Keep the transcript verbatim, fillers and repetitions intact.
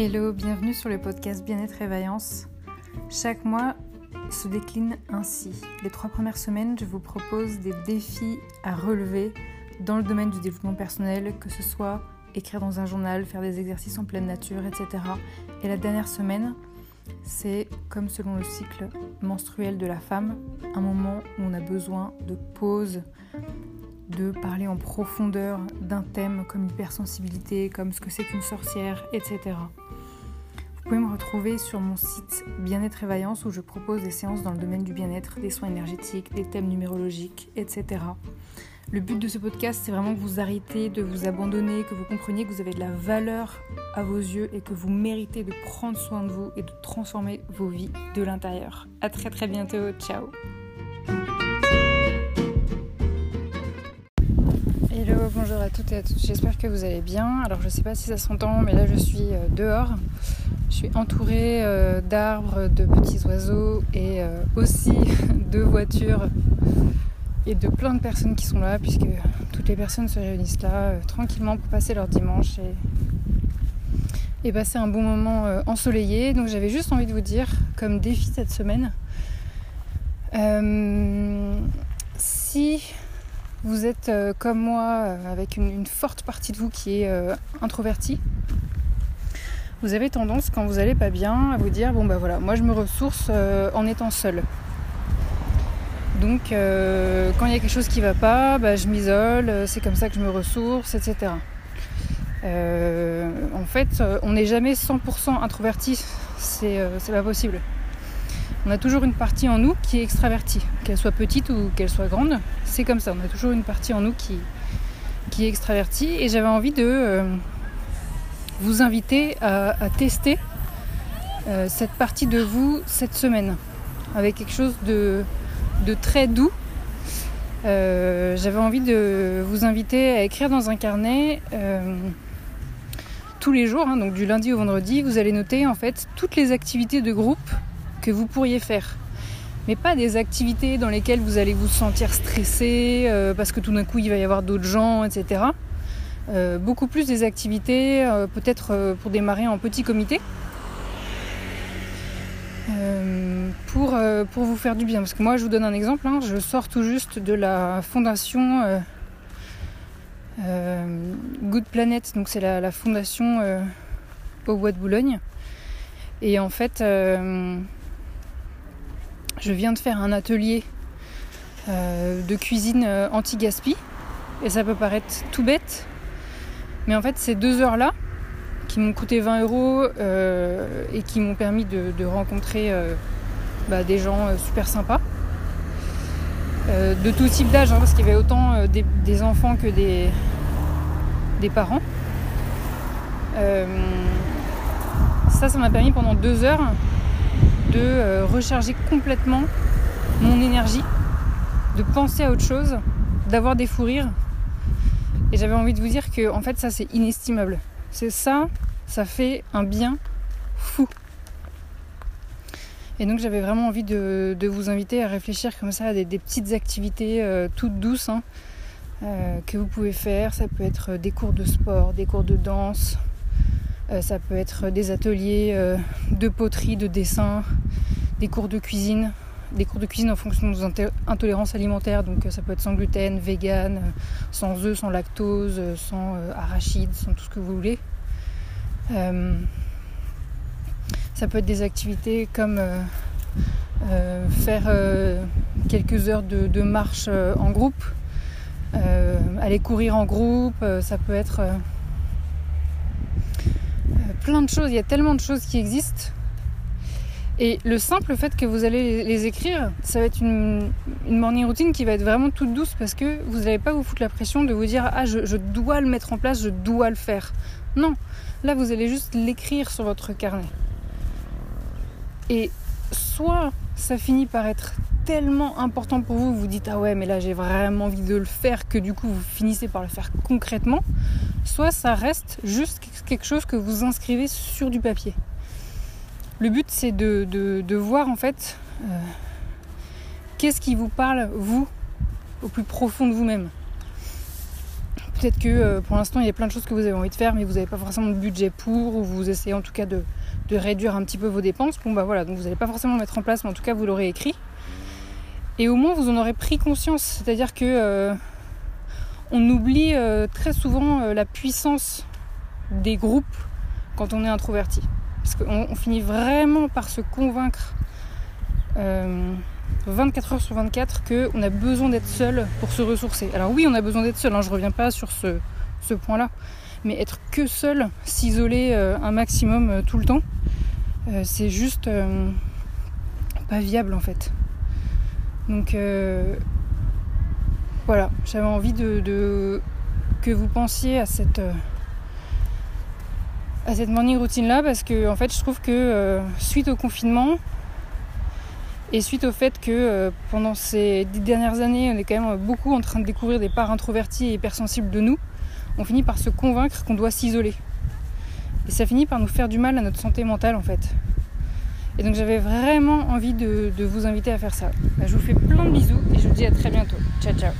Hello, bienvenue sur le podcast Bien-être et Vaillance. Chaque mois se décline ainsi. Les trois premières semaines, je vous propose des défis à relever dans le domaine du développement personnel, que ce soit écrire dans un journal, faire des exercices en pleine nature, et cetera. Et la dernière semaine, c'est comme selon le cycle menstruel de la femme, un moment où on a besoin de pause, de parler en profondeur d'un thème comme l'hypersensibilité, comme ce que c'est qu'une sorcière, et cetera. Vous pouvez me retrouver sur mon site Bien-être et Vaillance où je propose des séances dans le domaine du bien-être, des soins énergétiques, des thèmes numérologiques, et cetera. Le but de ce podcast, c'est vraiment que vous arrêtez de vous abandonner, que vous compreniez que vous avez de la valeur à vos yeux et que vous méritez de prendre soin de vous et de transformer vos vies de l'intérieur. À très très bientôt, ciao. Hello, bonjour à toutes et à tous, j'espère que vous allez bien. Alors je sais pas si ça s'entend, mais là je suis dehors. Je suis entourée euh, d'arbres, de petits oiseaux et euh, aussi de voitures et de plein de personnes qui sont là, puisque toutes les personnes se réunissent là euh, tranquillement pour passer leur dimanche et, et passer un bon moment euh, ensoleillé. Donc j'avais juste envie de vous dire, comme défi cette semaine, euh, si... vous êtes euh, comme moi, euh, avec une, une forte partie de vous qui est euh, introvertie. Vous avez tendance, quand vous allez pas bien, à vous dire « Bon bah voilà, moi je me ressource euh, en étant seule. » Donc euh, quand il y a quelque chose qui va pas, bah, je m'isole, euh, c'est comme ça que je me ressource, et cetera. Euh, en fait, euh, on n'est jamais cent pour cent introverti, c'est, euh, c'est pas possible. On a toujours une partie en nous qui est extravertie, qu'elle soit petite ou qu'elle soit grande, c'est comme ça, on a toujours une partie en nous qui, qui est extravertie. Et j'avais envie de euh, vous inviter à, à tester euh, cette partie de vous cette semaine, avec quelque chose de, de très doux. Euh, j'avais envie de vous inviter à écrire dans un carnet euh, tous les jours, hein, donc du lundi au vendredi, vous allez noter en fait toutes les activités de groupe que vous pourriez faire, mais pas des activités dans lesquelles vous allez vous sentir stressé euh, parce que tout d'un coup il va y avoir d'autres gens, et cetera. Euh, beaucoup plus des activités euh, peut-être euh, pour démarrer en petit comité, euh, pour, euh, pour vous faire du bien. Parce que moi je vous donne un exemple, hein, je sors tout juste de la fondation euh, euh, Good Planet, donc c'est la, la fondation euh, au Bois de Boulogne, et en fait euh, je viens de faire un atelier euh, de cuisine euh, anti-gaspi, et ça peut paraître tout bête, mais en fait ces deux heures-là, qui m'ont coûté vingt euros euh, et qui m'ont permis de, de rencontrer euh, bah, des gens euh, super sympas, euh, de tout type d'âge, hein, parce qu'il y avait autant euh, des, des enfants que des, des parents. Euh, ça, ça m'a permis pendant deux heures de recharger complètement mon énergie, de penser à autre chose, d'avoir des fous rires. Et j'avais envie de vous dire que en fait ça c'est inestimable. C'est ça, ça fait un bien fou. Et donc j'avais vraiment envie de, de vous inviter à réfléchir comme ça à des, des petites activités euh, toutes douces hein, euh, que vous pouvez faire. Ça peut être des cours de sport, des cours de danse. Ça peut être des ateliers de poterie, de dessin, des cours de cuisine, des cours de cuisine en fonction de nos intolérances alimentaires. Donc ça peut être sans gluten, vegan, sans œufs, sans lactose, sans arachides, sans tout ce que vous voulez. Euh, ça peut être des activités comme euh, euh, faire euh, quelques heures de, de marche euh, en groupe, euh, aller courir en groupe, euh, ça peut être... Euh, plein de choses, il y a tellement de choses qui existent, et le simple fait que vous allez les écrire, ça va être une, une morning routine qui va être vraiment toute douce, parce que vous n'allez pas vous foutre la pression de vous dire ah je, je dois le mettre en place, je dois le faire. Non, là vous allez juste l'écrire sur votre carnet, et soit ça finit par être tellement important pour vous, vous dites ah ouais mais là j'ai vraiment envie de le faire, que du coup vous finissez par le faire concrètement, soit ça reste juste quelque chose que vous inscrivez sur du papier. Le but c'est de, de, de voir en fait euh, qu'est-ce qui vous parle vous au plus profond de vous-même. Peut-être que euh, pour l'instant, il y a plein de choses que vous avez envie de faire, mais vous n'avez pas forcément de budget pour, ou vous essayez en tout cas de, de réduire un petit peu vos dépenses. Bon, bah voilà, donc vous n'allez pas forcément mettre en place, mais en tout cas, vous l'aurez écrit. Et au moins, vous en aurez pris conscience. C'est-à-dire que euh, on oublie euh, très souvent euh, la puissance des groupes quand on est introverti. Parce qu'on on finit vraiment par se convaincre euh, vingt-quatre heures sur vingt-quatre qu'on a besoin d'être seul pour se ressourcer. Alors oui, on a besoin d'être seul, hein, je ne reviens pas sur ce, ce point-là, mais être que seul, s'isoler euh, un maximum euh, tout le temps, euh, c'est juste euh, pas viable en fait. Donc euh, voilà, j'avais envie de, de que vous pensiez à cette... Euh, à cette morning routine là, parce que en fait je trouve que euh, suite au confinement et suite au fait que euh, pendant ces dix dernières années on est quand même beaucoup en train de découvrir des parts introverties et hypersensibles de nous, on finit par se convaincre qu'on doit s'isoler et ça finit par nous faire du mal à notre santé mentale en fait. Et donc j'avais vraiment envie de, de vous inviter à faire ça. Je vous fais plein de bisous et je vous dis à très bientôt. Ciao ciao.